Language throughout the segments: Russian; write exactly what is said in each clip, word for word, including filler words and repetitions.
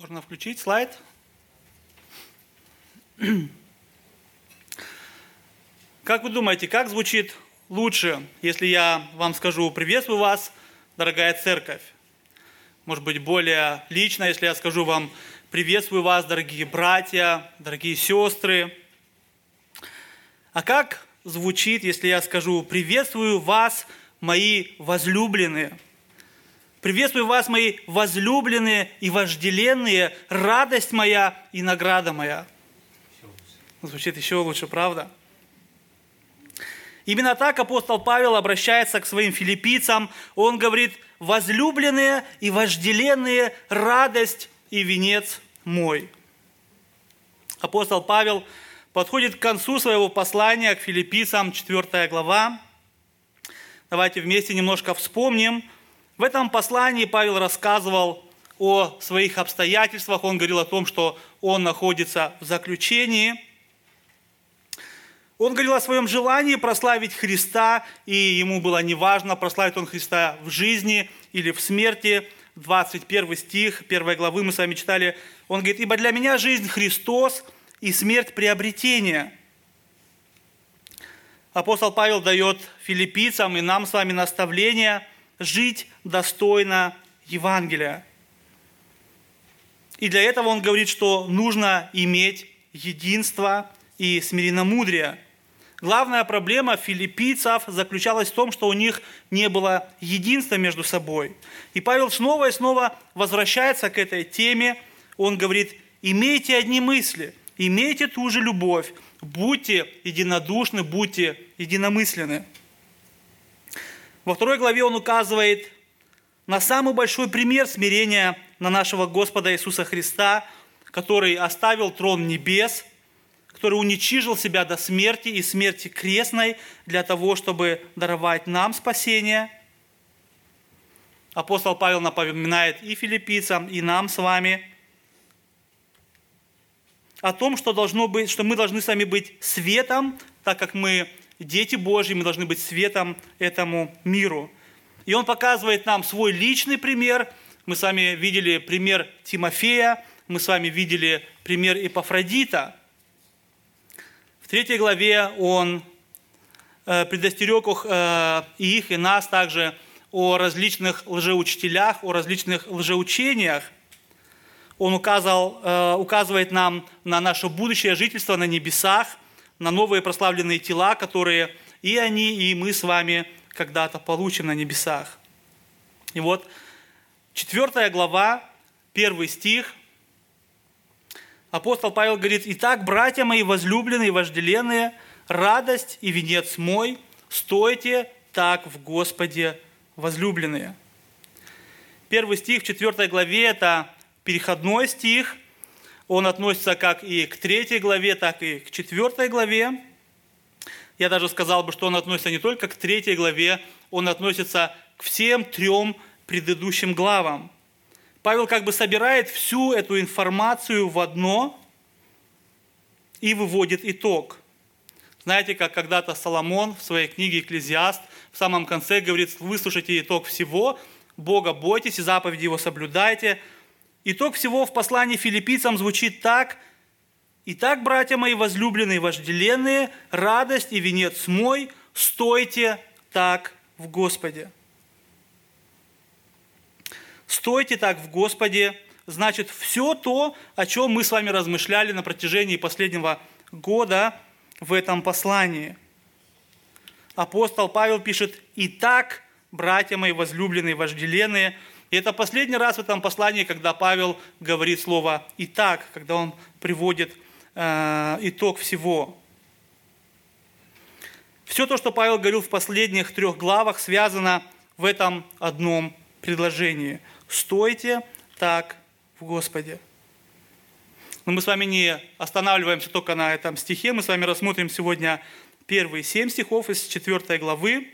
Можно включить слайд. Как вы думаете, как звучит лучше, если я вам скажу «Приветствую вас, дорогая церковь»? Может быть, более лично, если я скажу вам «Приветствую вас, дорогие братья, дорогие сестры». А как звучит, если я скажу «Приветствую вас, мои возлюбленные»? «Приветствую вас, мои возлюбленные и вожделенные, радость моя и награда моя». Звучит еще лучше, правда? Именно так апостол Павел обращается к своим филиппийцам. Он говорит: «Возлюбленные и вожделенные, радость и венец мой». Апостол Павел подходит к концу своего послания к филиппийцам, четвёртая глава. Давайте вместе немножко вспомним. В этом послании Павел рассказывал о своих обстоятельствах. Он говорил о том, что он находится в заключении. Он говорил о своем желании прославить Христа, и ему было неважно, прославит он Христа в жизни или в смерти. двадцать первый стих первой главы мы с вами читали. Он говорит: «Ибо для меня жизнь Христос, и смерть приобретение». Апостол Павел дает филиппийцам и нам с вами наставление жить достойно Евангелия. И для этого он говорит, что нужно иметь единство и смиренномудрие. Главная проблема филиппийцев заключалась в том, что у них не было единства между собой. И Павел снова и снова возвращается к этой теме. Он говорит: «Имейте одни мысли, имейте ту же любовь, будьте единодушны, будьте единомысленны». Во второй главе он указывает на самый большой пример смирения на нашего Господа Иисуса Христа, который оставил трон небес, который уничижил себя до смерти и смерти крестной для того, чтобы даровать нам спасение. Апостол Павел напоминает и филиппийцам, и нам с вами о том, что, должно быть, что мы должны сами быть светом, так как мы дети Божьи, мы должны быть светом этому миру. И он показывает нам свой личный пример. Мы с вами видели пример Тимофея, мы с вами видели пример Епафродита. В третьей главе он предостерег и их, и нас также о различных лжеучителях, о различных лжеучениях. Он указал, указывает нам на наше будущее жительство на небесах, на новые прославленные тела, которые и они, и мы с вами когда-то получим на небесах. И вот четвёртая глава, первый стих. Апостол Павел говорит: «Итак, братья мои возлюбленные и вожделенные, радость и венец мой, стойте так в Господе возлюбленные». Первый стих в четвёртой главе – это переходной стих. Он относится как и к третьей главе, так и к четвёртой главе. Я даже сказал бы, что он относится не только к третьей главе, он относится к всем трем предыдущим главам. Павел как бы собирает всю эту информацию в одно и выводит итог. Знаете, как когда-то Соломон в своей книге «Екклезиаст» в самом конце говорит: «Выслушайте итог всего, Бога бойтесь и заповеди Его соблюдайте». Итог всего в послании филиппийцам звучит так: «Итак, братья мои возлюбленные, вожделенные, радость и венец мой, стойте так в Господе». «Стойте так в Господе» значит все то, о чем мы с вами размышляли на протяжении последнего года в этом послании. Апостол Павел пишет: «Итак, братья мои возлюбленные, вожделенные». И это последний раз в этом послании, когда Павел говорит слово «итак», когда он приводит э, итог всего. Все то, что Павел говорил в последних трех главах, связано в этом одном предложении. «Стойте так в Господе». Но мы с вами не останавливаемся только на этом стихе. Мы с вами рассмотрим сегодня первые семь стихов из четвёртой главы.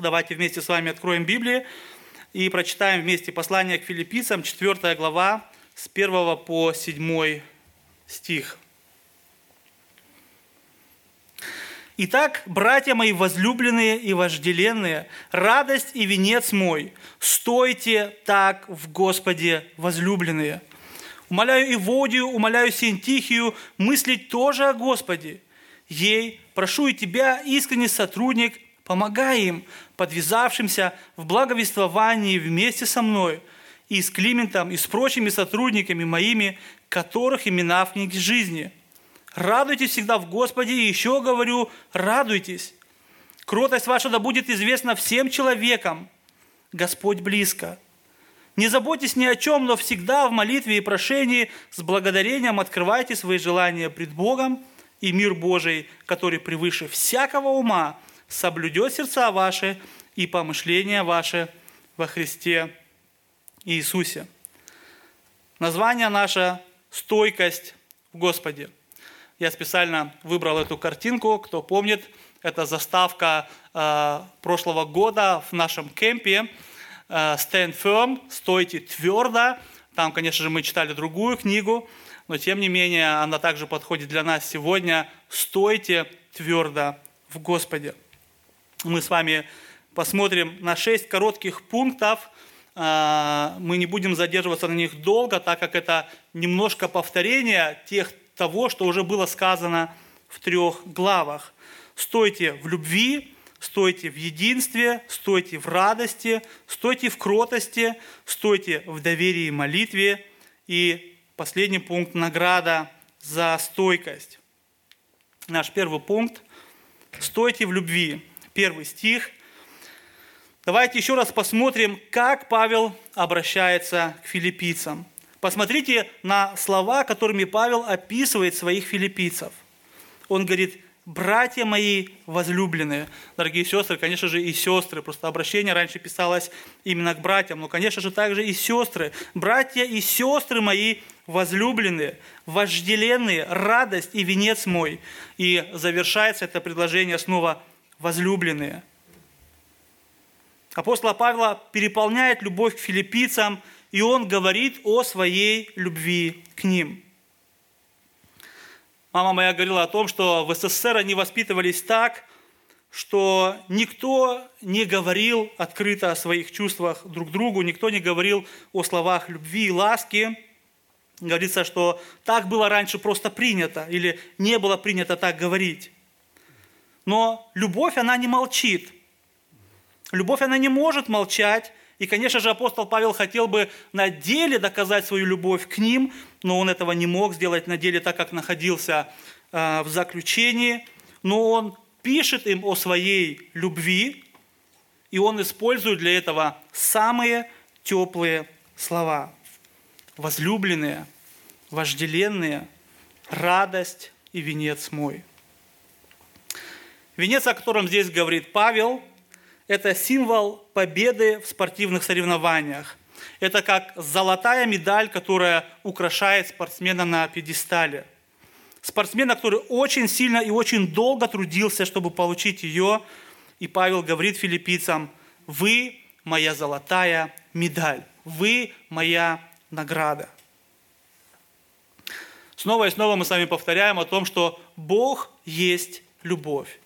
Давайте вместе с вами откроем Библию и прочитаем вместе послание к филиппийцам, четвёртая глава, с первого по седьмой стих. «Итак, братья мои возлюбленные и вожделенные, радость и венец мой, стойте так в Господе возлюбленные». умоляю Еводию, умоляю Синтихию мыслить тоже о Господе. Ей прошу и тебя, искренний сотрудник, помогай им, подвязавшимся в благовествовании вместе со мной, и с Климентом, и с прочими сотрудниками моими, которых имена в книге жизни. Радуйтесь всегда в Господе, и еще говорю, радуйтесь. Кротость ваша да будет известна всем человекам. Господь близко. Не заботьтесь ни о чем, но всегда в молитве и прошении с благодарением открывайте свои желания пред Богом, и мир Божий, который превыше всякого ума, соблюдет сердца ваши и помышления ваши во Христе Иисусе. Название наше «Стойкость в Господе». Я специально выбрал эту картинку. Кто помнит, это заставка э, прошлого года в нашем кемпе. Э, «Stand firm», «Стойте твердо». Там, конечно же, мы читали другую книгу, но, тем не менее, она также подходит для нас сегодня. «Стойте твердо в Господе». Мы с вами посмотрим на шесть коротких пунктов. Э, мы не будем задерживаться на них долго, так как это немножко повторение тех того, что уже было сказано в трех главах. Стойте в любви, стойте в единстве, стойте в радости, стойте в кротости, стойте в доверии и молитве. И последний пункт – награда за стойкость. Наш первый пункт – стойте в любви. Первый стих. Давайте еще раз посмотрим, как Павел обращается к филиппийцам. Посмотрите на слова, которыми Павел описывает своих филиппийцев. Он говорит: «Братья мои возлюбленные». Дорогие сестры, конечно же, и сестры. Просто обращение раньше писалось именно к братьям. Но, конечно же, также и сестры. «Братья и сестры мои возлюбленные, вожделенные, радость и венец мой». И завершается это предложение снова «возлюбленные». Апостола Павла переполняет любовь к филиппийцам, и он говорит о своей любви к ним. Мама моя говорила о том, что в СССР они воспитывались так, что никто не говорил открыто о своих чувствах друг другу, никто не говорил о словах любви и ласки. Говорится, что так было раньше просто принято, или не было принято так говорить. Но любовь, она не молчит. Любовь, она не может молчать. И, конечно же, апостол Павел хотел бы на деле доказать свою любовь к ним, но он этого не мог сделать на деле, так как находился э, в заключении. Но он пишет им о своей любви, и он использует для этого самые теплые слова. «Возлюбленные, вожделенные, радость и венец мой». Венец, о котором здесь говорит Павел, это символ победы в спортивных соревнованиях. Это как золотая медаль, которая украшает спортсмена на пьедестале. Спортсмена, который очень сильно и очень долго трудился, чтобы получить ее. И Павел говорит филиппийцам: «Вы моя золотая медаль, вы моя награда». Снова и снова мы с вами повторяем о том, что Бог есть любовь.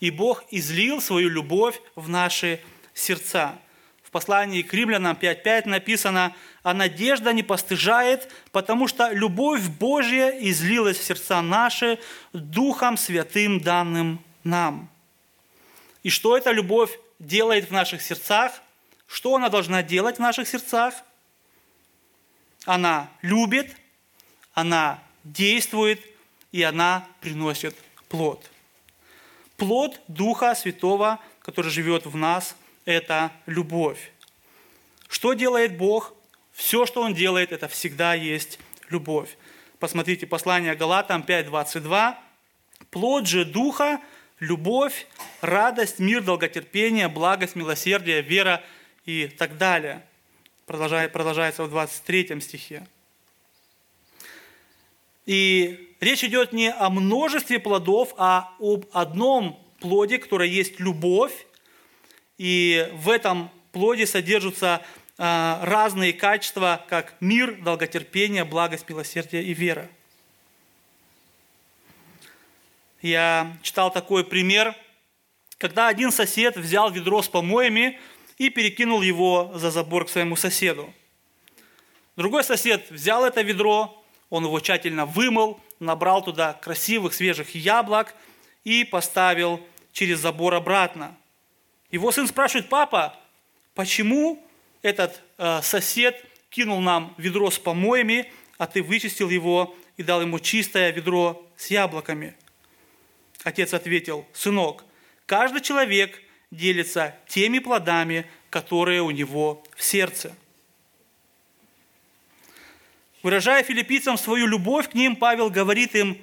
И Бог излил свою любовь в наши сердца. В послании к Римлянам пять пять написано: «А надежда не постыжает, потому что любовь Божья излилась в сердца наши Духом Святым, данным нам». И что эта любовь делает в наших сердцах? Что она должна делать в наших сердцах? Она любит, она действует, и она приносит плод. Плод Духа Святого, который живет в нас, это любовь. Что делает Бог? Все, что Он делает, это всегда есть любовь. Посмотрите послание Галатам пять двадцать два. «Плод же Духа – любовь, радость, мир, долготерпение, благость, милосердие, вера» и так далее. Продолжается в двадцать третьем стихе. И речь идет не о множестве плодов, а об одном плоде, которое есть любовь. И в этом плоде содержатся э, разные качества, как мир, долготерпение, благость, милосердие и вера. Я читал такой пример, когда один сосед взял ведро с помоями и перекинул его за забор к своему соседу. Другой сосед взял это ведро, Он его тщательно вымыл, набрал туда красивых свежих яблок и поставил через забор обратно. Его сын спрашивает: папа, почему этот э, сосед кинул нам ведро с помоями, а ты вычистил его и дал ему чистое ведро с яблоками? Отец ответил: сынок, каждый человек делится теми плодами, которые у него в сердце. Выражая филиппийцам свою любовь к ним, Павел говорит им: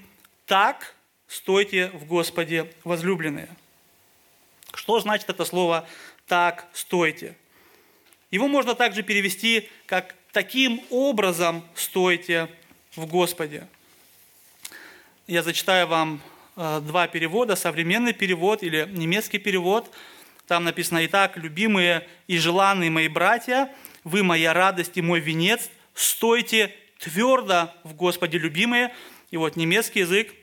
так стойте в Господе, возлюбленные. Что значит это слово «так стойте»? Его можно также перевести как «таким образом стойте в Господе». Я зачитаю вам два перевода: современный перевод или немецкий перевод. Там написано: «Итак, любимые и желанные мои братья, вы моя радость и мой венец, стойте твердо в Господе, любимые». И вот немецкий язык: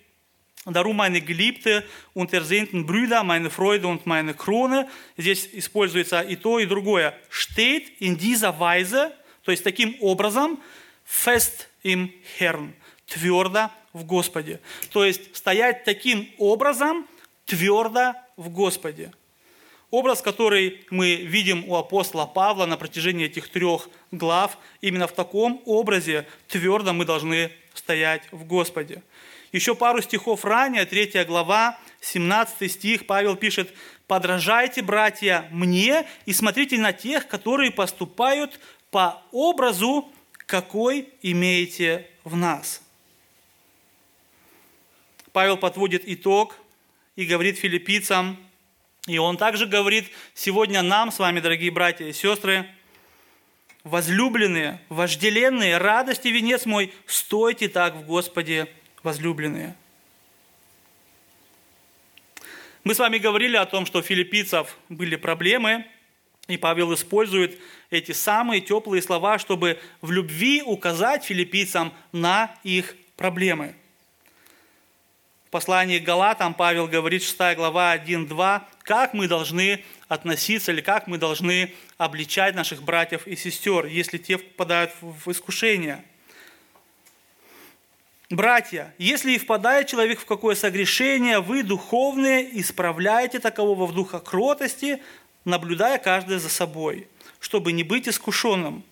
«Darum meine Geliebte und ersehnten Brüder, meine Freude und meine Krone». Здесь используется и то, и другое. «Steht in dieser Weise», то есть таким образом, «fest im Herrn», твердо в Господе. То есть стоять таким образом, твердо в Господе. Образ, который мы видим у апостола Павла на протяжении этих трех глав, именно в таком образе твердо мы должны стоять в Господе. Еще пару стихов ранее, третья глава, семнадцатый стих, Павел пишет: «Подражайте, братья, мне и смотрите на тех, которые поступают по образу, какой имеете в нас». Павел подводит итог и говорит филиппийцам, и он также говорит сегодня нам с вами, дорогие братья и сестры: «Возлюбленные, вожделенные, радость и венец мой, стойте так в Господе, возлюбленные». Мы с вами говорили о том, что у филиппийцев были проблемы, и Павел использует эти самые теплые слова, чтобы в любви указать филиппийцам на их проблемы. В послании к Галатам Павел говорит, шестая глава, один-два, как мы должны относиться или как мы должны обличать наших братьев и сестер, если те впадают в искушение. «Братья, если и впадает человек в какое согрешение, вы, духовные, исправляете такового в духа кротости, наблюдая каждый за собой, чтобы не быть искушенным.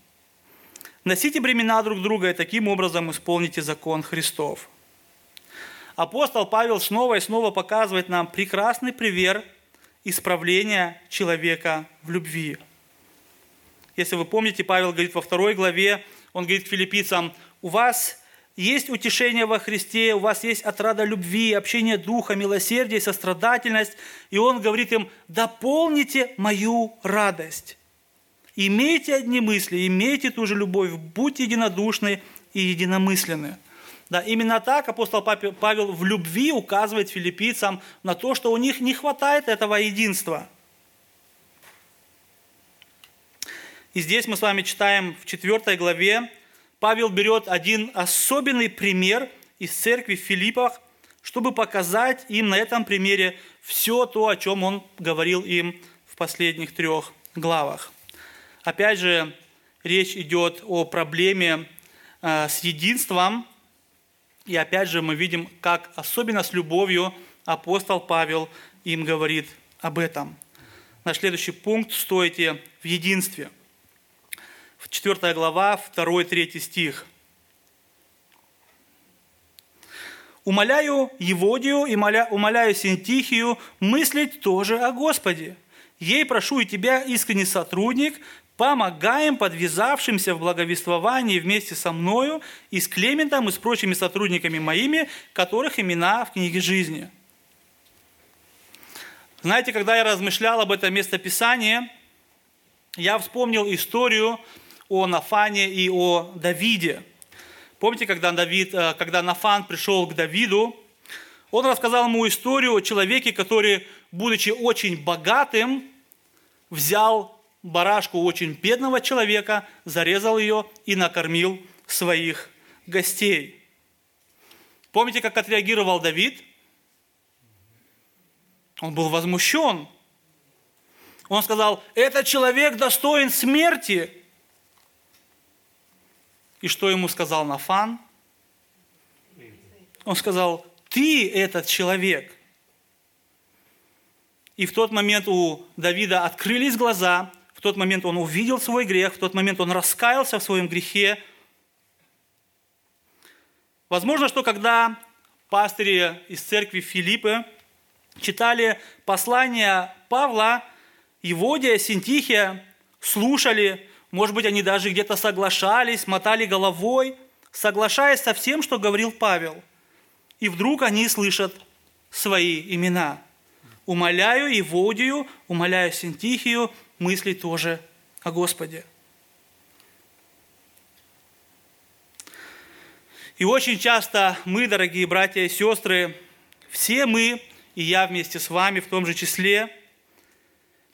Носите бремена друг друга и таким образом исполните закон Христов». Апостол Павел снова и снова показывает нам прекрасный пример исправления человека в любви. Если вы помните, Павел говорит во второй главе, он говорит филиппийцам: «У вас есть утешение во Христе, у вас есть отрада любви, общение духа, милосердие, сострадательность». И он говорит им: «Дополните мою радость. Имейте одни мысли, имейте ту же любовь, будьте единодушны и единомысленны». Да, именно так апостол Павел в любви указывает филиппийцам на то, что у них не хватает этого единства. И здесь мы с вами читаем в четвёртой главе, Павел берет один особенный пример из церкви в Филиппах, чтобы показать им на этом примере все то, о чем он говорил им в последних трех главах. Опять же, речь идет о проблеме э, с единством. И опять же мы видим, как особенно с любовью апостол Павел им говорит об этом. Наш следующий пункт: «Стойте в единстве». четвёртая глава, второй-третий стих. «Умоляю Еводию и моля, умоляю Синтихию мыслить тоже о Господе. Ей прошу и тебя, искренний сотрудник, помогаем подвязавшимся в благовествовании вместе со мною и с Климентом и с прочими сотрудниками моими, которых имена в книге жизни». Знаете, когда я размышлял об этом местописании, я вспомнил историю о Нафане и о Давиде. Помните, когда, Давид, когда Нафан пришел к Давиду, он рассказал ему историю о человеке, который, будучи очень богатым, взял барашку очень бедного человека, зарезал ее и накормил своих гостей. Помните, как отреагировал Давид? Он был возмущен. Он сказал: «Этот человек достоин смерти». И что ему сказал Нафан? он сказал: ты этот человек. И в тот момент у Давида открылись глаза, в тот момент он увидел свой грех, в тот момент он раскаялся в своем грехе. Возможно, что когда пастыри из церкви Филиппы читали послания Павла, Еводия, Синтихия, слушали, может быть, они даже где-то соглашались, мотали головой, соглашаясь со всем, что говорил Павел. И вдруг они слышат свои имена. Умоляю Еводию, умоляю Синтихию, мысли тоже о Господе. И очень часто мы, дорогие братья и сестры, все мы, и я вместе с вами в том же числе,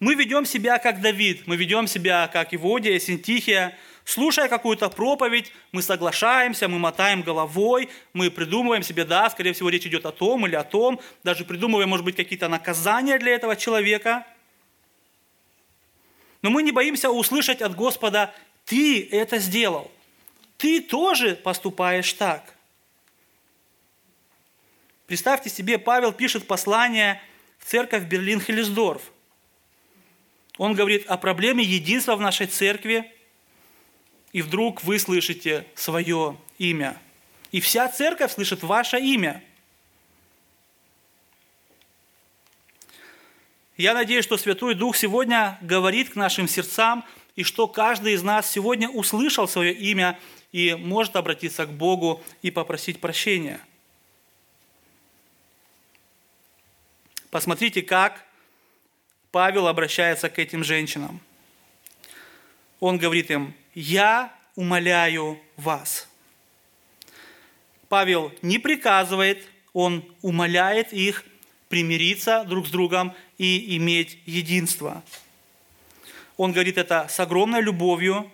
мы ведем себя как Давид, мы ведем себя как Еводия, Синтихия. Слушая какую-то проповедь, мы соглашаемся, мы мотаем головой, мы придумываем себе, да, скорее всего, речь идет о том или о том, даже придумываем, может быть, какие-то наказания для этого человека. Но мы не боимся услышать от Господа: «Ты это сделал, ты тоже поступаешь так». Представьте себе, Павел пишет послание в церковь Берлин-Хелисдорф. Он говорит о проблеме единства в нашей церкви, и вдруг вы слышите свое имя. И вся церковь слышит ваше имя. Я надеюсь, что Святой Дух сегодня говорит к нашим сердцам, и что каждый из нас сегодня услышал свое имя и может обратиться к Богу и попросить прощения. Посмотрите, как Павел обращается к этим женщинам. Он говорит им: «Я умоляю вас». Павел не приказывает, он умоляет их примириться друг с другом и иметь единство. Он говорит это с огромной любовью,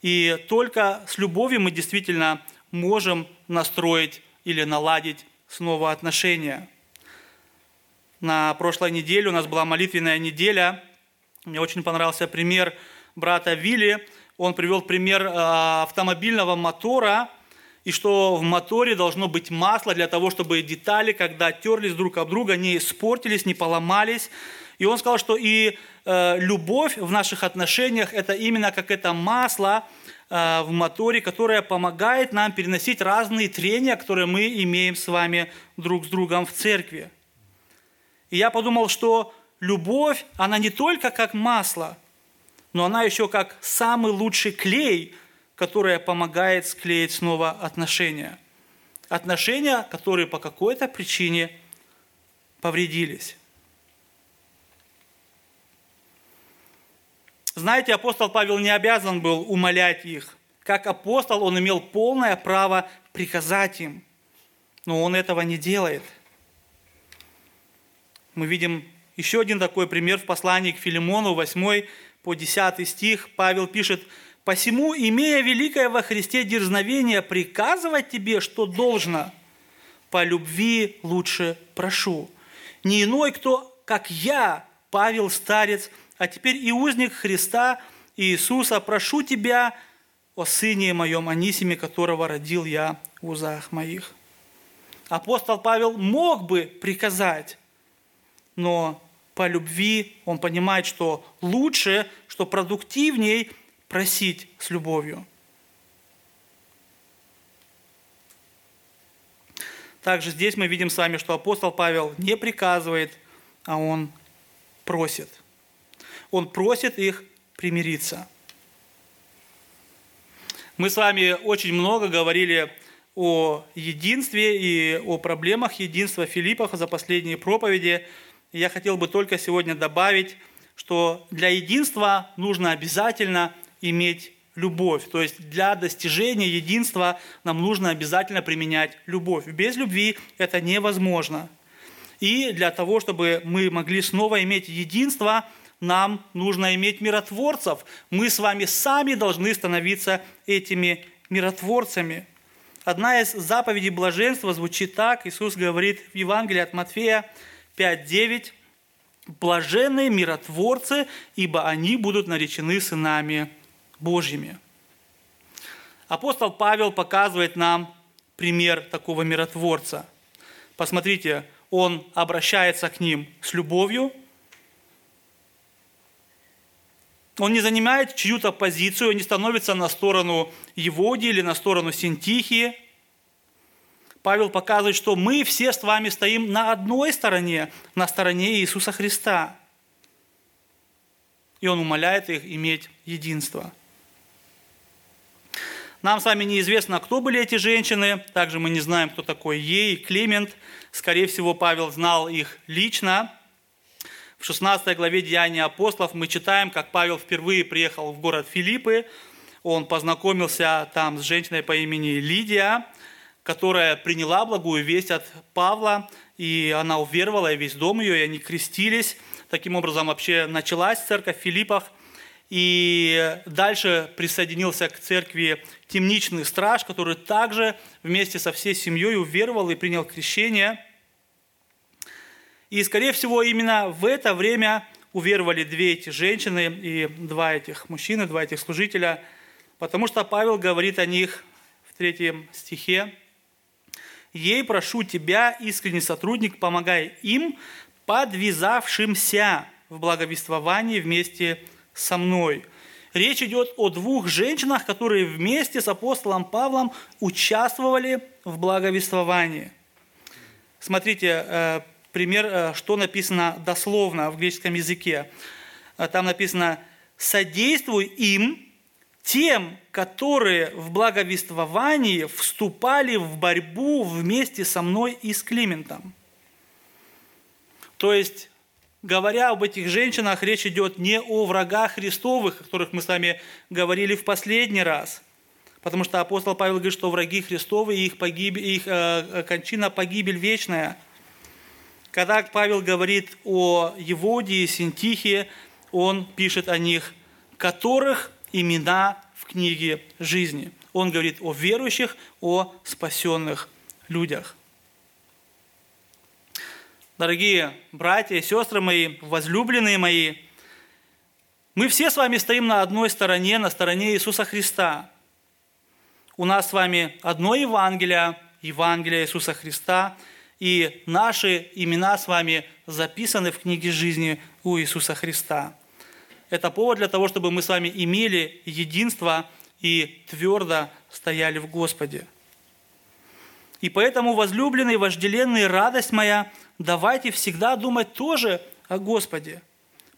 и только с любовью мы действительно можем настроить или наладить снова отношения. На прошлой неделе у нас была молитвенная неделя. Мне очень понравился пример брата Вилли. Он привел пример автомобильного мотора, и что в моторе должно быть масло для того, чтобы детали, когда терлись друг об друга, не испортились, не поломались. И он сказал, что и любовь в наших отношениях – это именно как это масло в моторе, которое помогает нам переносить разные трения, которые мы имеем с вами друг с другом в церкви. И я подумал, что любовь, она не только как масло, но она еще как самый лучший клей, который помогает склеить снова отношения. Отношения, которые по какой-то причине повредились. Знаете, апостол Павел не обязан был умолять их. Как апостол он имел полное право приказать им, но он этого не делает. Мы видим еще один такой пример в послании к Филимону, восьмой по десятый стих. Павел пишет: «Посему, имея великое во Христе дерзновение приказывать тебе, что должно, по любви лучше прошу. Не иной кто, как я, Павел, старец, а теперь и узник Христа Иисуса, прошу тебя о сыне моем Анисиме, которого родил я в узах моих». Апостол Павел мог бы приказать, но по любви он понимает, что лучше, что продуктивней просить с любовью. Также здесь мы видим с вами, что апостол Павел не приказывает, а он просит. Он просит их примириться. Мы с вами очень много говорили о единстве и о проблемах единства Филиппов за последние проповеди. Я хотел бы только сегодня добавить, что для единства нужно обязательно иметь любовь. То есть для достижения единства нам нужно обязательно применять любовь. Без любви это невозможно. И для того, чтобы мы могли снова иметь единство, нам нужно иметь миротворцев. Мы с вами сами должны становиться этими миротворцами. Одна из заповедей блаженства звучит так. Иисус говорит в Евангелии от Матфея пять девять: «Блаженные миротворцы, ибо они будут наречены сынами Божьими». Апостол Павел показывает нам пример такого миротворца. Посмотрите, он обращается к ним с любовью. Он не занимает чью-то позицию, он не становится на сторону Еводии или на сторону Синтихии. Павел показывает, что мы все с вами стоим на одной стороне, на стороне Иисуса Христа. И он умоляет их иметь единство. Нам с вами неизвестно, кто были эти женщины. Также мы не знаем, кто такой Ей, Климент. Скорее всего, Павел знал их лично. В шестнадцатой главе «Деяний апостолов» мы читаем, как Павел впервые приехал в город Филиппы. Он познакомился там с женщиной по имени Лидия, которая приняла благую весть от Павла, и она уверовала, и весь дом ее, и они крестились. Таким образом, вообще началась церковь в Филиппах. И дальше присоединился к церкви темничный страж, который также вместе со всей семьей уверовал и принял крещение. И, скорее всего, именно в это время уверовали две эти женщины и два этих мужчины, два этих служителя, потому что Павел говорит о них в третьем стихе. «Ей прошу тебя, искренний сотрудник, помогай им, подвязавшимся в благовествовании вместе со мной». Речь идет о двух женщинах, которые вместе с апостолом Павлом участвовали в благовествовании. Смотрите, пример, что написано дословно в греческом языке. Там написано «содействуй им, тем, которые в благовествовании вступали в борьбу вместе со мной и с Климентом». То есть, говоря об этих женщинах, речь идет не о врагах Христовых, о которых мы с вами говорили в последний раз. Потому что апостол Павел говорит, что враги Христовы, и их, погиб... их э, кончина – погибель вечная. Когда Павел говорит о Еводии, Синтихии, он пишет о них, которых имена в книге жизни. Он говорит о верующих, о спасенных людях. Дорогие братья и сестры мои, возлюбленные мои, мы все с вами стоим на одной стороне, на стороне Иисуса Христа. У нас с вами одно Евангелие, Евангелие Иисуса Христа, и наши имена с вами записаны в книге жизни у Иисуса Христа. Это повод для того, чтобы мы с вами имели единство и твердо стояли в Господе. И поэтому, возлюбленные, вожделенные, радость моя, давайте всегда думать тоже о Господе.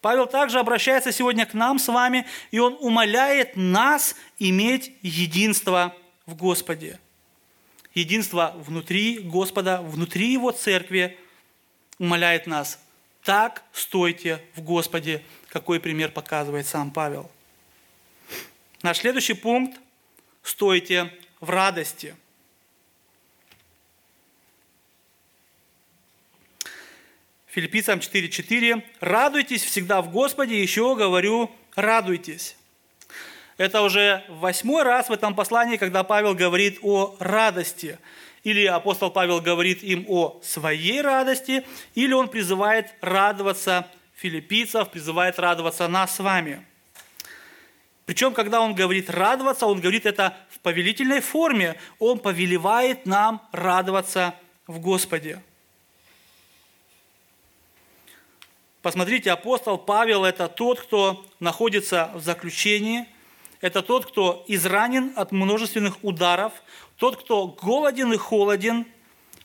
Павел также обращается сегодня к нам с вами, и он умоляет нас иметь единство в Господе. Единство внутри Господа, внутри Его церкви умоляет нас. Так стойте в Господе, какой пример показывает сам Павел. Наш следующий пункт – стойте в радости. Филиппийцам четыре четыре. «Радуйтесь всегда в Господе, еще говорю, радуйтесь». Это уже восьмой раз в этом послании, когда Павел говорит о радости. Или апостол Павел говорит им о своей радости, или он призывает радоваться филиппийцев, призывает радоваться нас с вами. Причем, когда он говорит «радоваться», он говорит это в повелительной форме. Он повелевает нам радоваться в Господе. Посмотрите, апостол Павел – это тот, кто находится в заключении, это тот, кто изранен от множественных ударов, тот, кто голоден и холоден,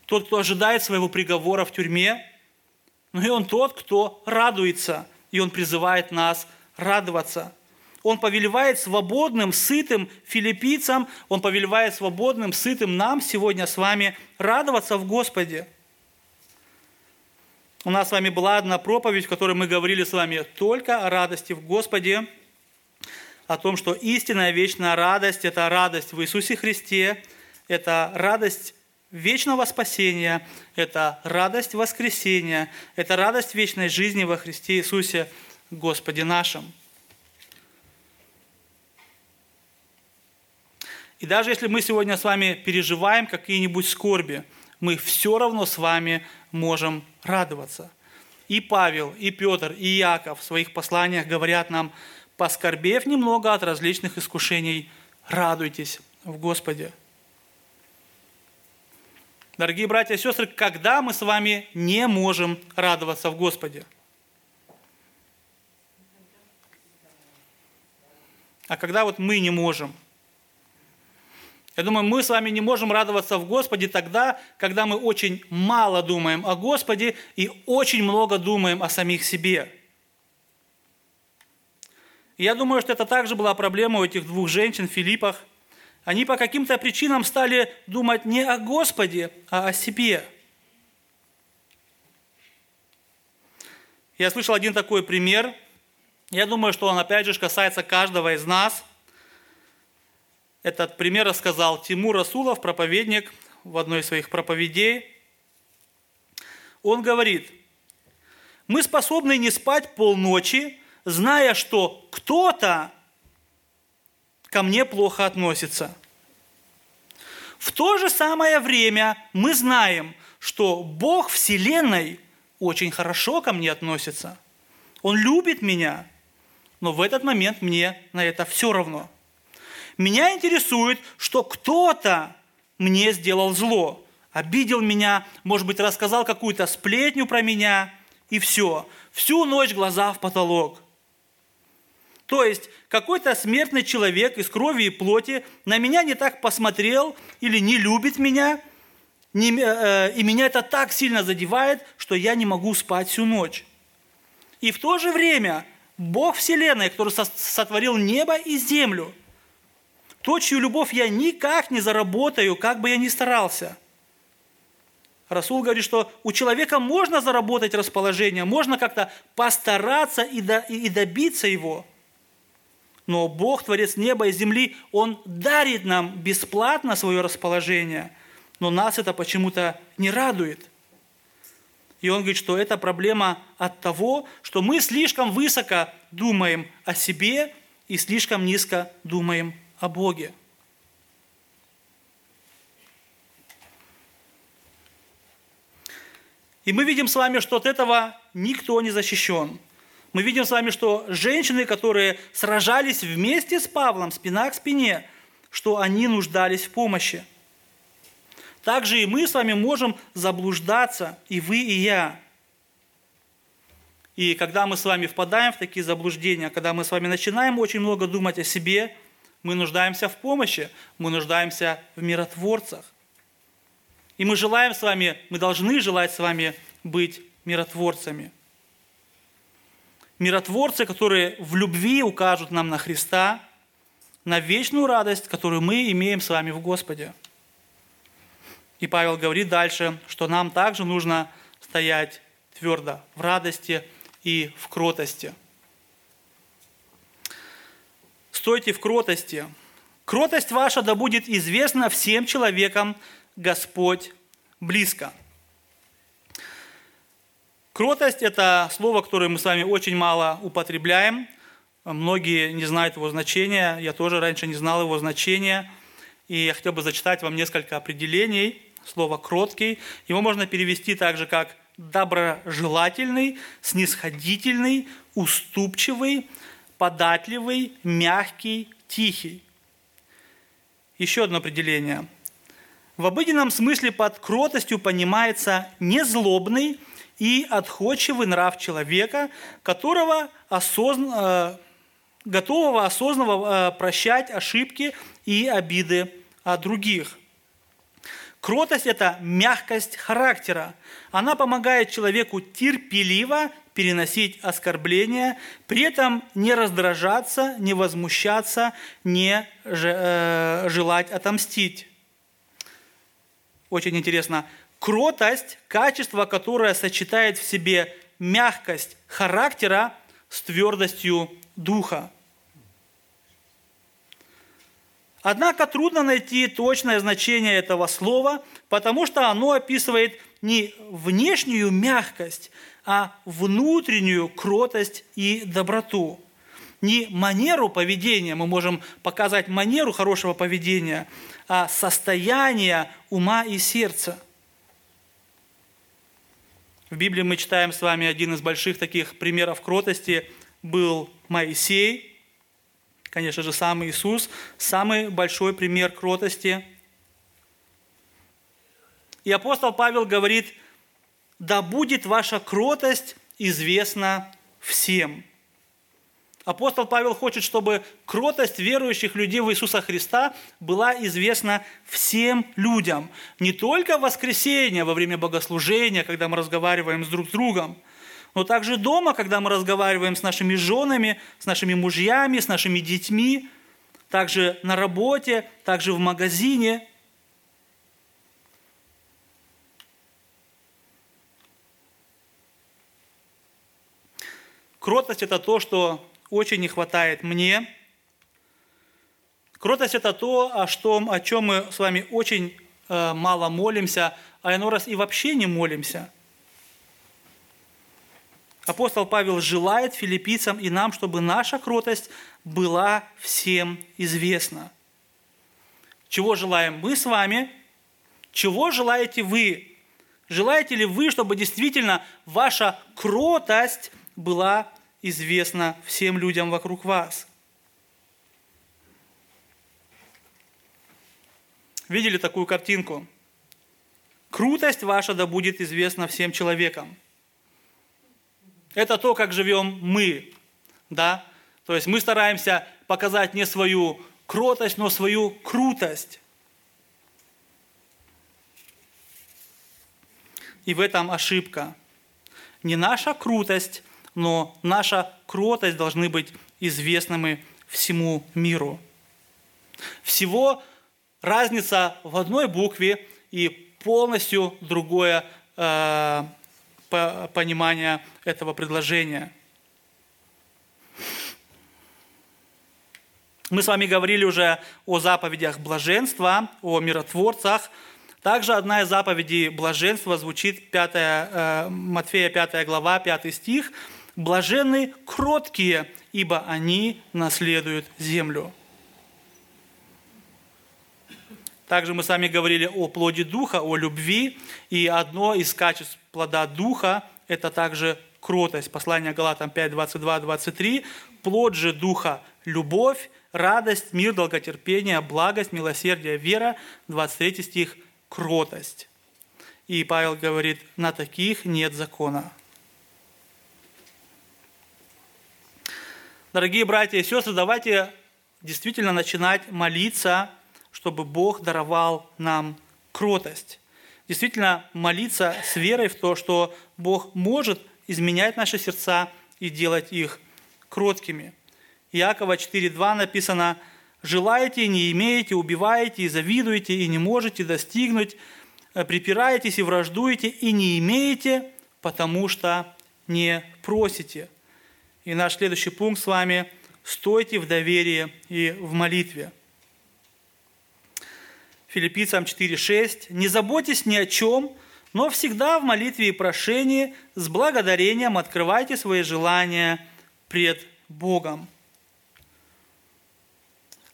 тот, кто ожидает своего приговора в тюрьме, но и он тот, кто радуется, и он призывает нас радоваться. Он повелевает свободным, сытым филиппийцам, он повелевает свободным, сытым нам сегодня с вами радоваться в Господе. У нас с вами была одна проповедь, в которой мы говорили с вами только о радости в Господе, о том, что истинная вечная радость – это радость в Иисусе Христе, это радость вечного спасения, это радость воскресения, это радость вечной жизни во Христе Иисусе Господе нашим. И даже если мы сегодня с вами переживаем какие-нибудь скорби, мы все равно с вами можем радоваться. И Павел, и Петр, и Иаков в своих посланиях говорят нам, поскорбев немного от различных искушений, радуйтесь в Господе. Дорогие братья и сестры, когда мы с вами не можем радоваться в Господе? А когда вот мы не можем? Я думаю, мы с вами не можем радоваться в Господе тогда, когда мы очень мало думаем о Господе и очень много думаем о самих себе. И я думаю, что это также была проблема у этих двух женщин в Филиппах. Они по каким-то причинам стали думать не о Господе, а о себе. Я слышал один такой пример. Я думаю, что он опять же касается каждого из нас. Этот пример рассказал Тимур Расулов, проповедник, в одной из своих проповедей. Он говорит: «Мы способны не спать полночи, зная, что кто-то ко мне плохо относится. В то же самое время мы знаем, что Бог Вселенной очень хорошо ко мне относится. Он любит меня, но в этот момент мне на это все равно. Меня интересует, что кто-то мне сделал зло, обидел меня, может быть, рассказал какую-то сплетню про меня, и все. Всю ночь глаза в потолок. То есть какой-то смертный человек из крови и плоти на меня не так посмотрел или не любит меня, не, э, и меня это так сильно задевает, что я не могу спать всю ночь. И в то же время Бог Вселенной, который сотворил небо и землю, то, чью любовь я никак не заработаю, как бы я ни старался». Расул говорит, что у человека можно заработать расположение, можно как-то постараться и, до, и добиться его. Но Бог, Творец неба и земли, Он дарит нам бесплатно свое расположение, но нас это почему-то не радует. И он говорит, что это проблема от того, что мы слишком высоко думаем о себе и слишком низко думаем о Боге. И мы видим с вами, что от этого никто не защищен. Мы видим с вами, что женщины, которые сражались вместе с Павлом, спина к спине, что они нуждались в помощи. Также и мы с вами можем заблуждаться, и вы, и я. И когда мы с вами впадаем в такие заблуждения, когда мы с вами начинаем очень много думать о себе, мы нуждаемся в помощи, мы нуждаемся в миротворцах. И мы желаем с вами, мы должны желать с вами быть миротворцами. Миротворцы, которые в любви укажут нам на Христа, на вечную радость, которую мы имеем с вами в Господе. И Павел говорит дальше, что нам также нужно стоять твердо в радости и в кротости. «Стойте в кротости. Кротость ваша да будет известна всем человекам, Господь близко». Кротость – это слово, которое мы с вами очень мало употребляем. Многие не знают его значения. Я тоже раньше не знал его значения. И я хотел бы зачитать вам несколько определений. Слово «кроткий». Его можно перевести также как «доброжелательный», «снисходительный», «уступчивый», «податливый», «мягкий», «тихий». Еще одно определение. В обыденном смысле под кротостью понимается незлобный и отходчивый нрав человека, которого осозна... готового осознанно прощать ошибки и обиды от других. Кротость – это мягкость характера. Она помогает человеку терпеливо переносить оскорбления, при этом не раздражаться, не возмущаться, не желать отомстить. Очень интересно. Кротость – качество, которое сочетает в себе мягкость характера с твердостью духа. Однако трудно найти точное значение этого слова, потому что оно описывает не внешнюю мягкость, а внутреннюю кротость и доброту. Не манеру поведения, мы можем показать манеру хорошего поведения, а состояние ума и сердца. В Библии мы читаем с вами один из больших таких примеров кротости был Моисей, конечно же, сам Иисус, самый большой пример кротости. И апостол Павел говорит: «Да будет ваша кротость известна всем». Апостол Павел хочет, чтобы кротость верующих людей в Иисуса Христа была известна всем людям. Не только в воскресенье, во время богослужения, когда мы разговариваем с друг с другом, но также дома, когда мы разговариваем с нашими женами, с нашими мужьями, с нашими детьми, также на работе, также в магазине. Кротость – это то, что очень не хватает мне. Кротость – это то, о чем, о чем мы с вами очень э, мало молимся, а иной раз и вообще не молимся. Апостол Павел желает филиппийцам и нам, чтобы наша кротость была всем известна. Чего желаем мы с вами? Чего желаете вы? Желаете ли вы, чтобы действительно ваша кротость была известна? известно всем людям вокруг вас. Видели такую картинку? Крутость ваша да будет известна всем человекам. Это то, как живем мы. Да? То есть мы стараемся показать не свою кротость, но свою крутость. И в этом ошибка. Не наша крутость, но наша кротость должны быть известными всему миру. Всего разница в одной букве и полностью другое э, понимание этого предложения. Мы с вами говорили уже о заповедях блаженства, о миротворцах. Также одна из заповедей блаженства звучит пятая, э, Матфея пятая глава, пятый стих. «Блаженны кроткие, ибо они наследуют землю». Также мы с вами говорили о плоде Духа, о любви. И одно из качеств плода Духа – это также кротость. Послание Галатам пять, двадцать два, двадцать три. «Плод же Духа – любовь, радость, мир, долготерпение, благость, милосердие, вера». двадцать третий стих – кротость. И Павел говорит: «На таких нет закона». Дорогие братья и сестры, давайте действительно начинать молиться, чтобы Бог даровал нам кротость. Действительно молиться с верой в то, что Бог может изменять наши сердца и делать их кроткими. Иакова четыре, два написано: «Желаете, не имеете, убиваете, и завидуете, и не можете достигнуть, припираетесь и враждуете, и не имеете, потому что не просите». И наш следующий пункт с вами – «Стойте в доверии и в молитве». Филиппийцам четыре, шесть. «Не заботьтесь ни о чем, но всегда в молитве и прошении с благодарением открывайте свои желания пред Богом».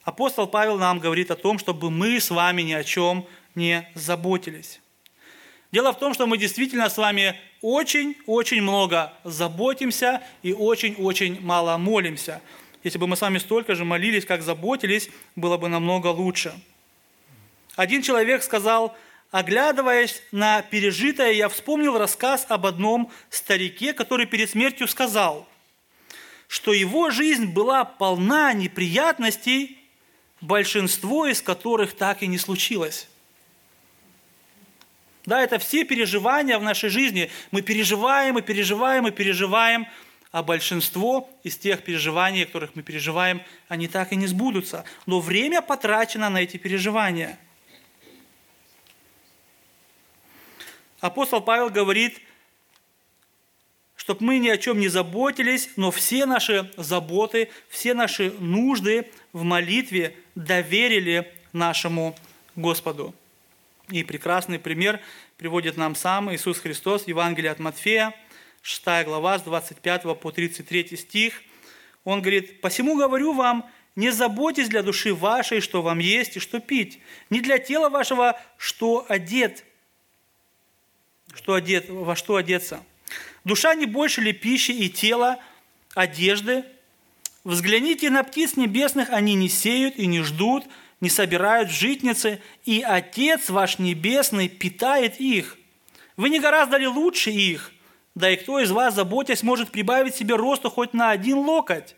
Апостол Павел нам говорит о том, чтобы мы с вами ни о чем не заботились. Дело в том, что мы действительно с вами очень-очень много заботимся и очень-очень мало молимся. Если бы мы с вами столько же молились, как заботились, было бы намного лучше. Один человек сказал: «Оглядываясь на пережитое, я вспомнил рассказ об одном старике, который перед смертью сказал, что его жизнь была полна неприятностей, большинство из которых так и не случилось». Да, это все переживания в нашей жизни. Мы переживаем и переживаем и переживаем, а большинство из тех переживаний, которых мы переживаем, они так и не сбудутся. Но время потрачено на эти переживания. Апостол Павел говорит, чтобы мы ни о чем не заботились, но все наши заботы, все наши нужды в молитве доверили нашему Господу. И прекрасный пример приводит нам сам Иисус Христос, Евангелие от Матфея, шестая глава, с двадцать пятого по тридцать третий стих. Он говорит: «Посему говорю вам, не заботьтесь для души вашей, что вам есть и что пить, не для тела вашего, что одет, что одет, во что одеться. Душа не больше ли пищи и тела, одежды? Взгляните на птиц небесных, они не сеют и не ждут, не собирают житницы, и Отец ваш Небесный питает их. Вы не гораздо ли лучше их? Да и кто из вас, заботясь, может прибавить себе росту хоть на один локоть?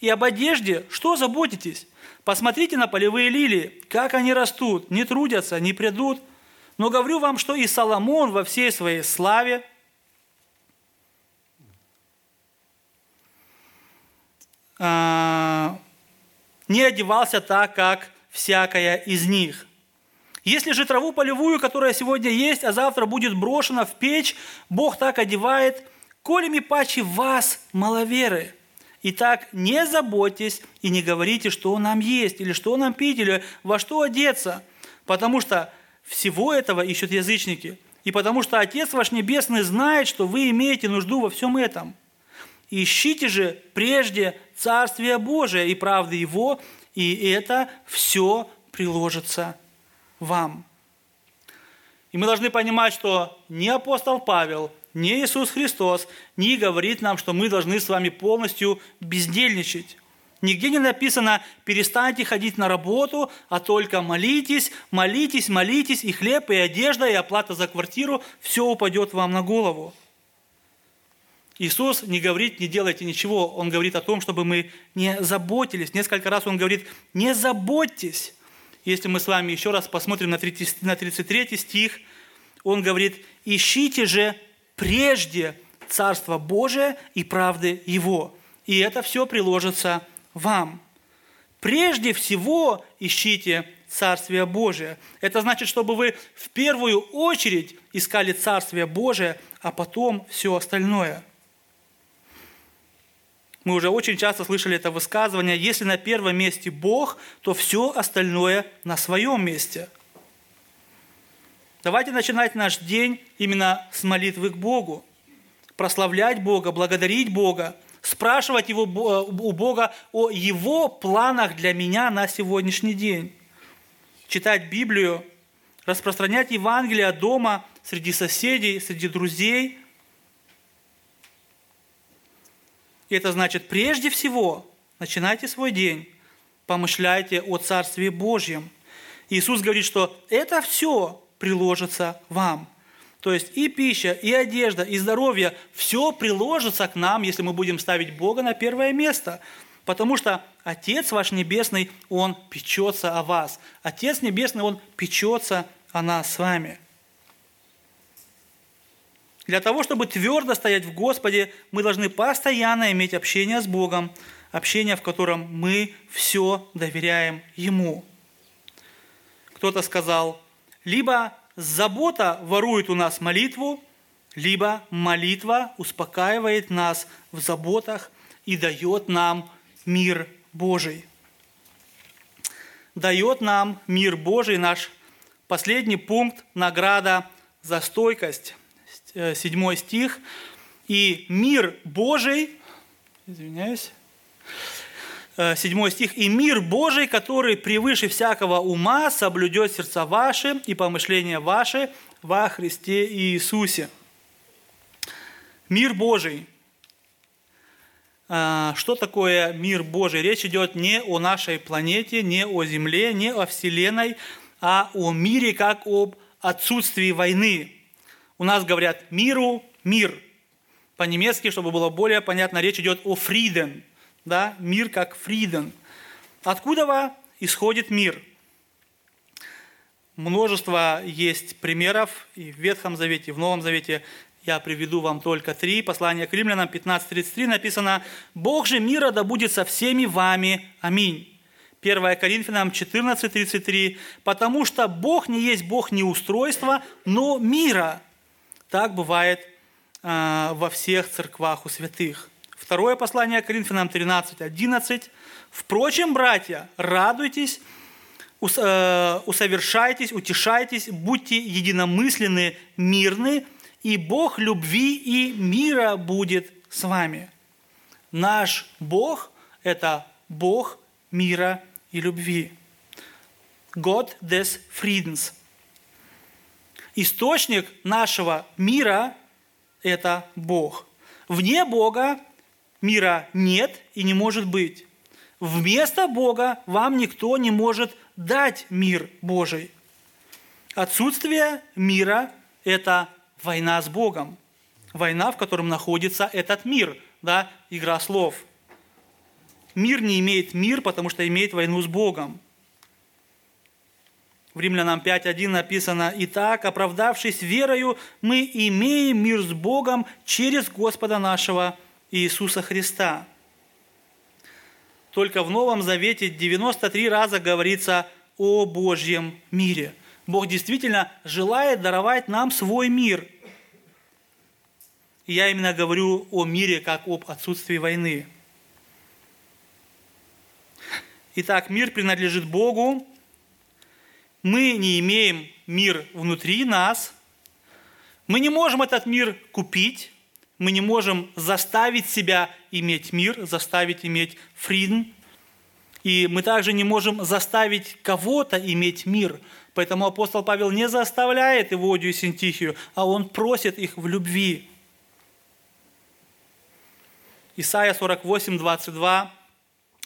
И об одежде что заботитесь? Посмотрите на полевые лилии, как они растут, не трудятся, не придут. Но говорю вам, что и Соломон во всей своей славе а, не одевался так, как всякая из них. Если же траву полевую, которая сегодня есть, а завтра будет брошена в печь, Бог так одевает, коли ми паче вас, маловеры. Итак, не заботьтесь и не говорите, что нам есть, или что нам пить, или во что одеться, потому что всего этого ищут язычники, и потому что Отец ваш Небесный знает, что вы имеете нужду во всем этом. Ищите же прежде Царствие Божие и правды Его, и это все приложится вам. И мы должны понимать, что не апостол Павел, не Иисус Христос не говорит нам, что мы должны с вами полностью бездельничать. Нигде не написано «перестаньте ходить на работу, а только молитесь, молитесь, молитесь, и хлеб, и одежда, и оплата за квартиру, все упадет вам на голову». Иисус не говорит «не делайте ничего», Он говорит о том, чтобы мы не заботились. Несколько раз Он говорит «не заботьтесь». Если мы с вами еще раз посмотрим на тридцать третий стих, Он говорит «ищите же прежде Царство Божие и правды Его, и это все приложится вам». Прежде всего ищите Царствие Божие. Это значит, чтобы вы в первую очередь искали Царствие Божие, а потом все остальное. Мы уже очень часто слышали это высказывание: если на первом месте Бог, то все остальное на своем месте. Давайте начинать наш день именно с молитвы к Богу. Прославлять Бога, благодарить Бога, спрашивать его, у Бога о Его планах для меня на сегодняшний день. Читать Библию, распространять Евангелие дома, среди соседей, среди друзей. И это значит, прежде всего, начинайте свой день, помышляйте о Царстве Божьем. Иисус говорит, что это все приложится вам. То есть и пища, и одежда, и здоровье, все приложится к нам, если мы будем ставить Бога на первое место. Потому что Отец ваш Небесный, Он печется о вас. Отец Небесный, Он печется о нас с вами. Для того, чтобы твердо стоять в Господе, мы должны постоянно иметь общение с Богом, общение, в котором мы все доверяем Ему. Кто-то сказал: либо забота ворует у нас молитву, либо молитва успокаивает нас в заботах и дает нам мир Божий. Дает нам мир Божий. Наш последний пункт – награда за стойкость. Седьмой стих. И мир Божий, извиняюсь, Седьмой стих. «И мир Божий, который превыше всякого ума, соблюдет сердца ваши и помышления ваши во Христе Иисусе». Мир Божий. Что такое мир Божий? Речь идет не о нашей планете, не о Земле, не о Вселенной, а о мире как об отсутствии войны. У нас говорят «миру мир». По-немецки, чтобы было более понятно, речь идет о «фриден». Да, мир как Фриден. Откуда исходит мир? Множество есть примеров и в Ветхом Завете, и в Новом Завете. Я приведу вам только три. Послание к Римлянам пятнадцать тридцать три написано: «Бог же мира да будет со всеми вами. Аминь». первое Коринфянам четырнадцать тридцать три: «Потому что Бог не есть Бог неустройства, но мира». Так бывает э, во всех церквах у святых. Второе послание к Коринфянам тринадцать одиннадцать. «Впрочем, братья, радуйтесь, усовершайтесь, утешайтесь, будьте единомысленны, мирны, и Бог любви и мира будет с вами». Наш Бог – это Бог мира и любви. God des Friedens. Источник нашего мира – это Бог. Вне Бога мира нет и не может быть. вместо Бога вам никто не может дать мир Божий. Отсутствие мира – это война с Богом. Война, в которой находится этот мир. Да? Игра слов. Мир не имеет мир, потому что имеет войну с Богом. В Римлянам пять один написано: «Итак, оправдавшись верою, мы имеем мир с Богом через Господа нашего Иисуса Христа». Только в Новом Завете девяносто три раза говорится о Божьем мире. Бог действительно желает даровать нам свой мир. И я именно говорю о мире как об отсутствии войны. Итак, мир принадлежит Богу. Мы не имеем мир внутри нас. Мы не можем этот мир купить. Мы не можем заставить себя иметь мир, заставить иметь фридм. И мы также не можем заставить кого-то иметь мир. Поэтому апостол Павел не заставляет Еводию и Синтихию, а он просит их в любви. Исайя сорок восемь, двадцать два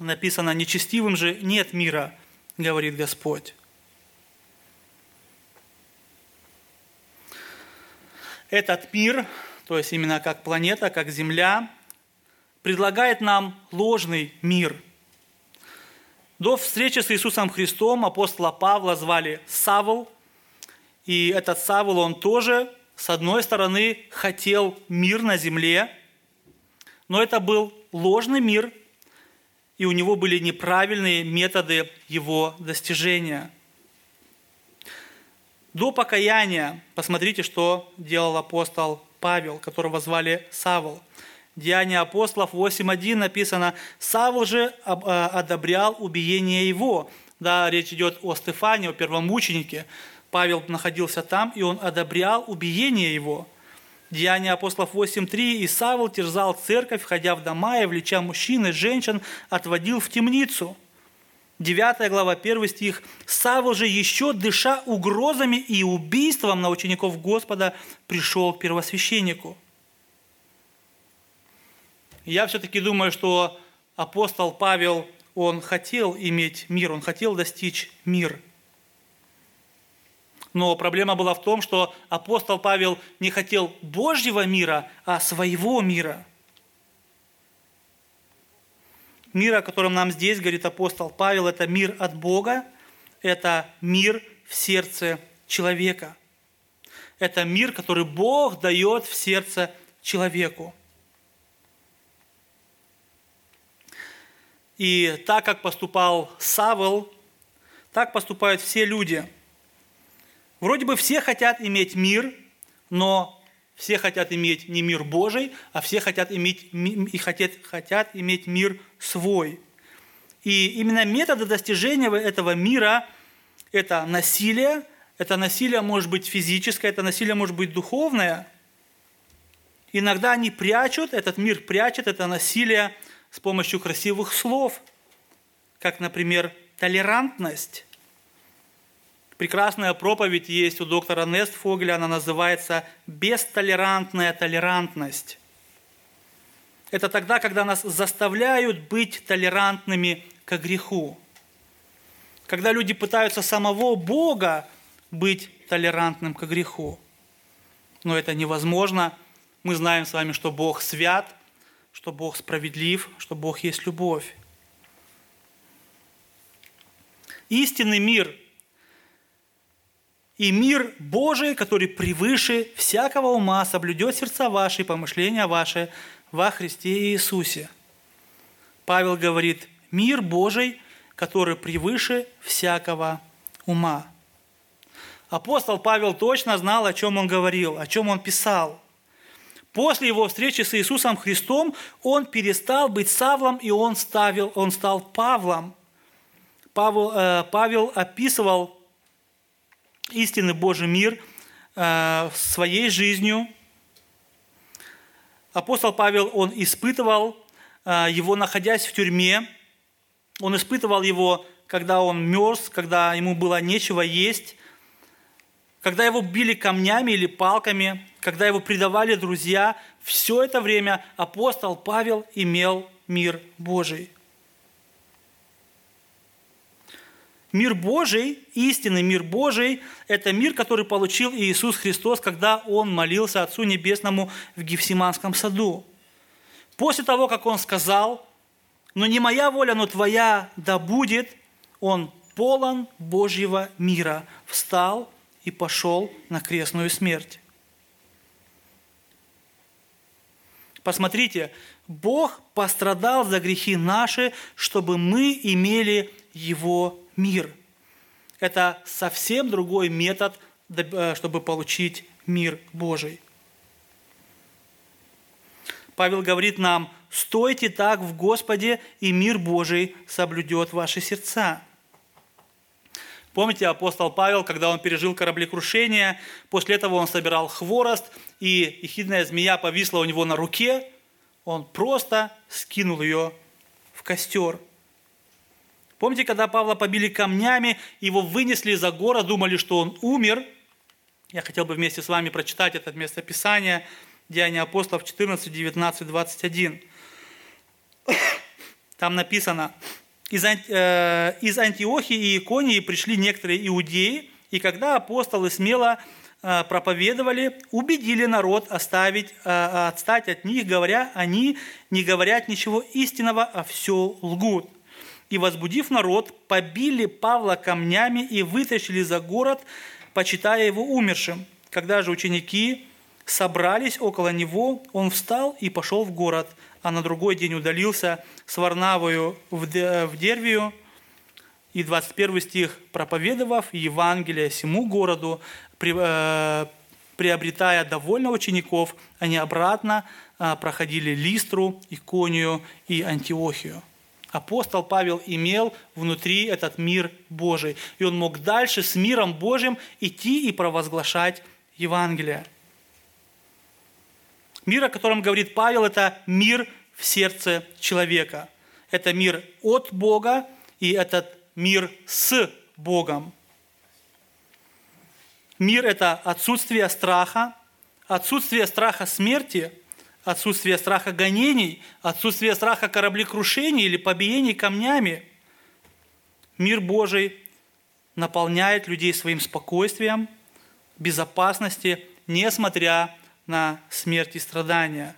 написано: «Нечестивым же нет мира, говорит Господь». Этот мир, то есть именно как планета, как Земля, предлагает нам ложный мир. До встречи с Иисусом Христом апостола Павла звали Савл. И этот Савл, он тоже, с одной стороны, хотел мир на земле, но это был ложный мир, и у него были неправильные методы его достижения. До покаяния, посмотрите, что делал апостол Павел, которого звали Савл. Деяния апостолов восемь один написано: «Савл же одобрял убиение его». Да, речь идет о Стефане, о первомученике. Павел находился там, и он одобрял убиение его. Деяния апостолов восемь три: «И Савл терзал церковь, входя в дома и влеча мужчин и женщин, отводил в темницу». девятая глава, первый стих: «Савл же, еще дыша угрозами и убийством на учеников Господа, пришел к первосвященнику». Я все-таки думаю, что апостол Павел, он хотел иметь мир, он хотел достичь мира. Но проблема была в том, что апостол Павел не хотел Божьего мира, а своего мира. Мир, о котором нам здесь говорит апостол Павел, это мир от Бога, это мир в сердце человека. Это мир, который Бог дает в сердце человеку. И так, как поступал Савл, так поступают все люди. Вроде бы все хотят иметь мир, но все хотят иметь не мир Божий, а все хотят иметь, и хотят, хотят иметь мир свой. И именно методы достижения этого мира – это насилие. Это насилие может быть физическое, это насилие может быть духовное. Иногда они прячут, этот мир прячет это насилие с помощью красивых слов, как, например, толерантность. Прекрасная проповедь есть у доктора Нест Фогеля, она называется «Бестолерантная толерантность». Это тогда, когда нас заставляют быть толерантными к греху. Когда люди пытаются самого Бога быть толерантным к греху. Но это невозможно. Мы знаем с вами, что Бог свят, что Бог справедлив, что Бог есть любовь. Истинный мир и мир Божий, который превыше всякого ума, соблюдет сердца ваши и помышления ваши во Христе Иисусе. Павел говорит: мир Божий, который превыше всякого ума. Апостол Павел точно знал, о чем он говорил, о чем он писал. После его встречи с Иисусом Христом он перестал быть Савлом, и он, ставил, он стал Павлом. Павел, э, Павел описывал истинный Божий мир э, своей жизнью. Апостол Павел, он испытывал э, его, находясь в тюрьме. Он испытывал его, когда он мерз, когда ему было нечего есть, когда его били камнями или палками, когда его предавали друзья, все это время апостол Павел имел мир Божий. Мир Божий, истинный мир Божий – это мир, который получил Иисус Христос, когда Он молился Отцу Небесному в Гефсиманском саду. После того, как Он сказал: «Но не моя воля, но твоя да будет», Он полон Божьего мира, встал и пошел на крестную смерть. Посмотрите, Бог пострадал за грехи наши, чтобы мы имели Его мир. Это совсем другой метод, чтобы получить мир Божий. Павел говорит нам: «Стойте так в Господе, и мир Божий соблюдет ваши сердца». Помните, апостол Павел, когда он пережил кораблекрушение, после этого он собирал хворост, и ехидная змея повисла у него на руке, он просто скинул ее в костер. Помните, когда Павла побили камнями, его вынесли за город, думали, что он умер. Я хотел бы вместе с вами прочитать это место Писания, Деяния апостолов четырнадцать, девятнадцать, двадцать один. Там написано: «Из Антиохии и Иконии пришли некоторые иудеи, и когда апостолы смело проповедовали, убедили народ оставить, отстать от них, говоря: они не говорят ничего истинного, а все лгут. И, возбудив народ, побили Павла камнями и вытащили за город, почитая его умершим. Когда же ученики собрались около него, он встал и пошел в город, а на другой день удалился с Варнавою в Дервию». И двадцать первый стих: «Проповедовав Евангелие сему городу, приобретая довольно учеников, они обратно проходили Листру, Иконию и Антиохию». Апостол Павел имел внутри этот мир Божий, и он мог дальше с миром Божьим идти и провозглашать Евангелие. Мир, о котором говорит Павел, это мир в сердце человека. Это мир от Бога, и этот мир с Богом. Мир – это отсутствие страха, отсутствие страха смерти, отсутствие страха гонений, отсутствие страха кораблекрушений или побиений камнями. Мир Божий наполняет людей своим спокойствием, безопасностью, несмотря на смерть и страдания.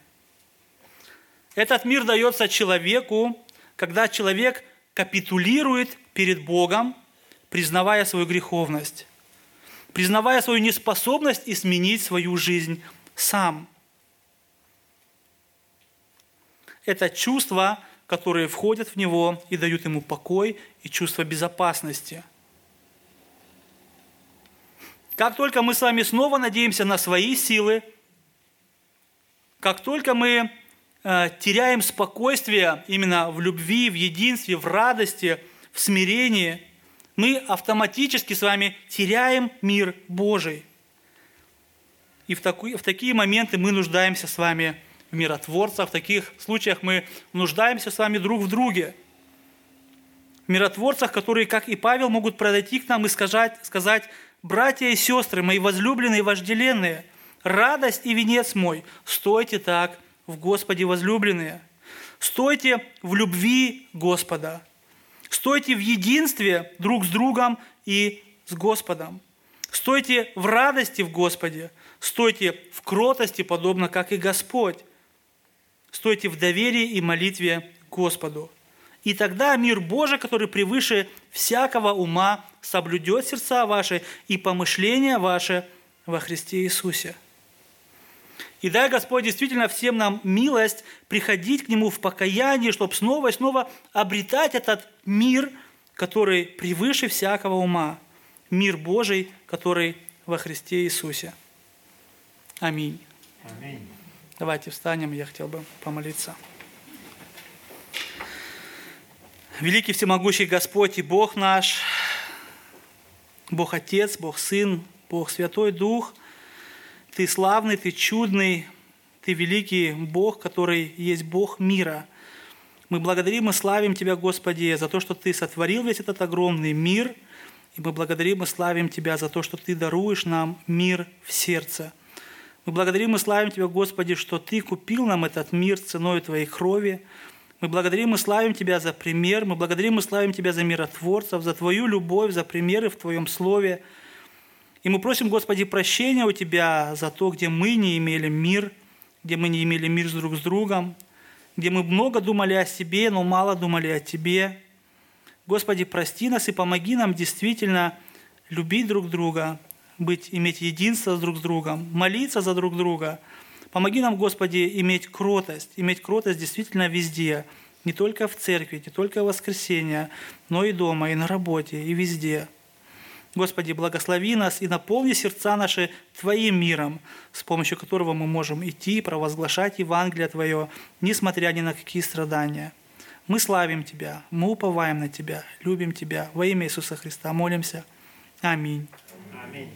Этот мир дается человеку, когда человек капитулирует перед Богом, признавая свою греховность, признавая свою неспособность изменить свою жизнь сам. Это чувства, которые входят в него и дают ему покой и чувство безопасности. Как только мы с вами снова надеемся на свои силы, как только мы э, теряем спокойствие именно в любви, в единстве, в радости, в смирении, мы автоматически с вами теряем мир Божий. И в, таку, в такие моменты мы нуждаемся с вами в миротворцах, в таких случаях мы нуждаемся с вами друг в друге. В миротворцах, которые, как и Павел, могут подойти к нам и сказать, сказать: «Братья и сестры, мои возлюбленные и вожделенные, радость и венец мой, стойте так в Господе, возлюбленные, стойте в любви Господа, стойте в единстве друг с другом и с Господом, стойте в радости в Господе, стойте в кротости, подобно как и Господь, стойте в доверии и молитве Господу. И тогда мир Божий, который превыше всякого ума, соблюдет сердца ваши и помышления ваши во Христе Иисусе». И дай Господь действительно всем нам милость приходить к Нему в покаянии, чтобы снова и снова обретать этот мир, который превыше всякого ума, мир Божий, который во Христе Иисусе. Аминь. Аминь. Давайте встанем, я хотел бы помолиться. Великий всемогущий Господь и Бог наш, Бог Отец, Бог Сын, Бог Святой Дух, Ты славный, Ты чудный, Ты великий Бог, который есть Бог мира. Мы благодарим и славим Тебя, Господи, за то, что Ты сотворил весь этот огромный мир, и мы благодарим и славим Тебя за то, что Ты даруешь нам мир в сердце. Мы благодарим и славим Тебя, Господи, что Ты купил нам этот мир ценой Твоей крови. Мы благодарим и славим Тебя за пример, мы благодарим и славим Тебя за миротворцев, за Твою любовь, за примеры в Твоем Слове. И мы просим, Господи, прощения у Тебя за то, где мы не имели мир, где мы не имели мир друг с другом, где мы много думали о себе, но мало думали о Тебе. Господи, прости нас и помоги нам действительно любить друг друга, быть, иметь единство друг с другом, молиться за друг друга. Помоги нам, Господи, иметь кротость, иметь кротость действительно везде, не только в церкви, не только в воскресенье, но и дома, и на работе, и везде. Господи, благослови нас и наполни сердца наши Твоим миром, с помощью которого мы можем идти и провозглашать Евангелие Твое, несмотря ни на какие страдания. Мы славим Тебя, мы уповаем на Тебя, любим Тебя. Во имя Иисуса Христа молимся. Аминь. Аминь.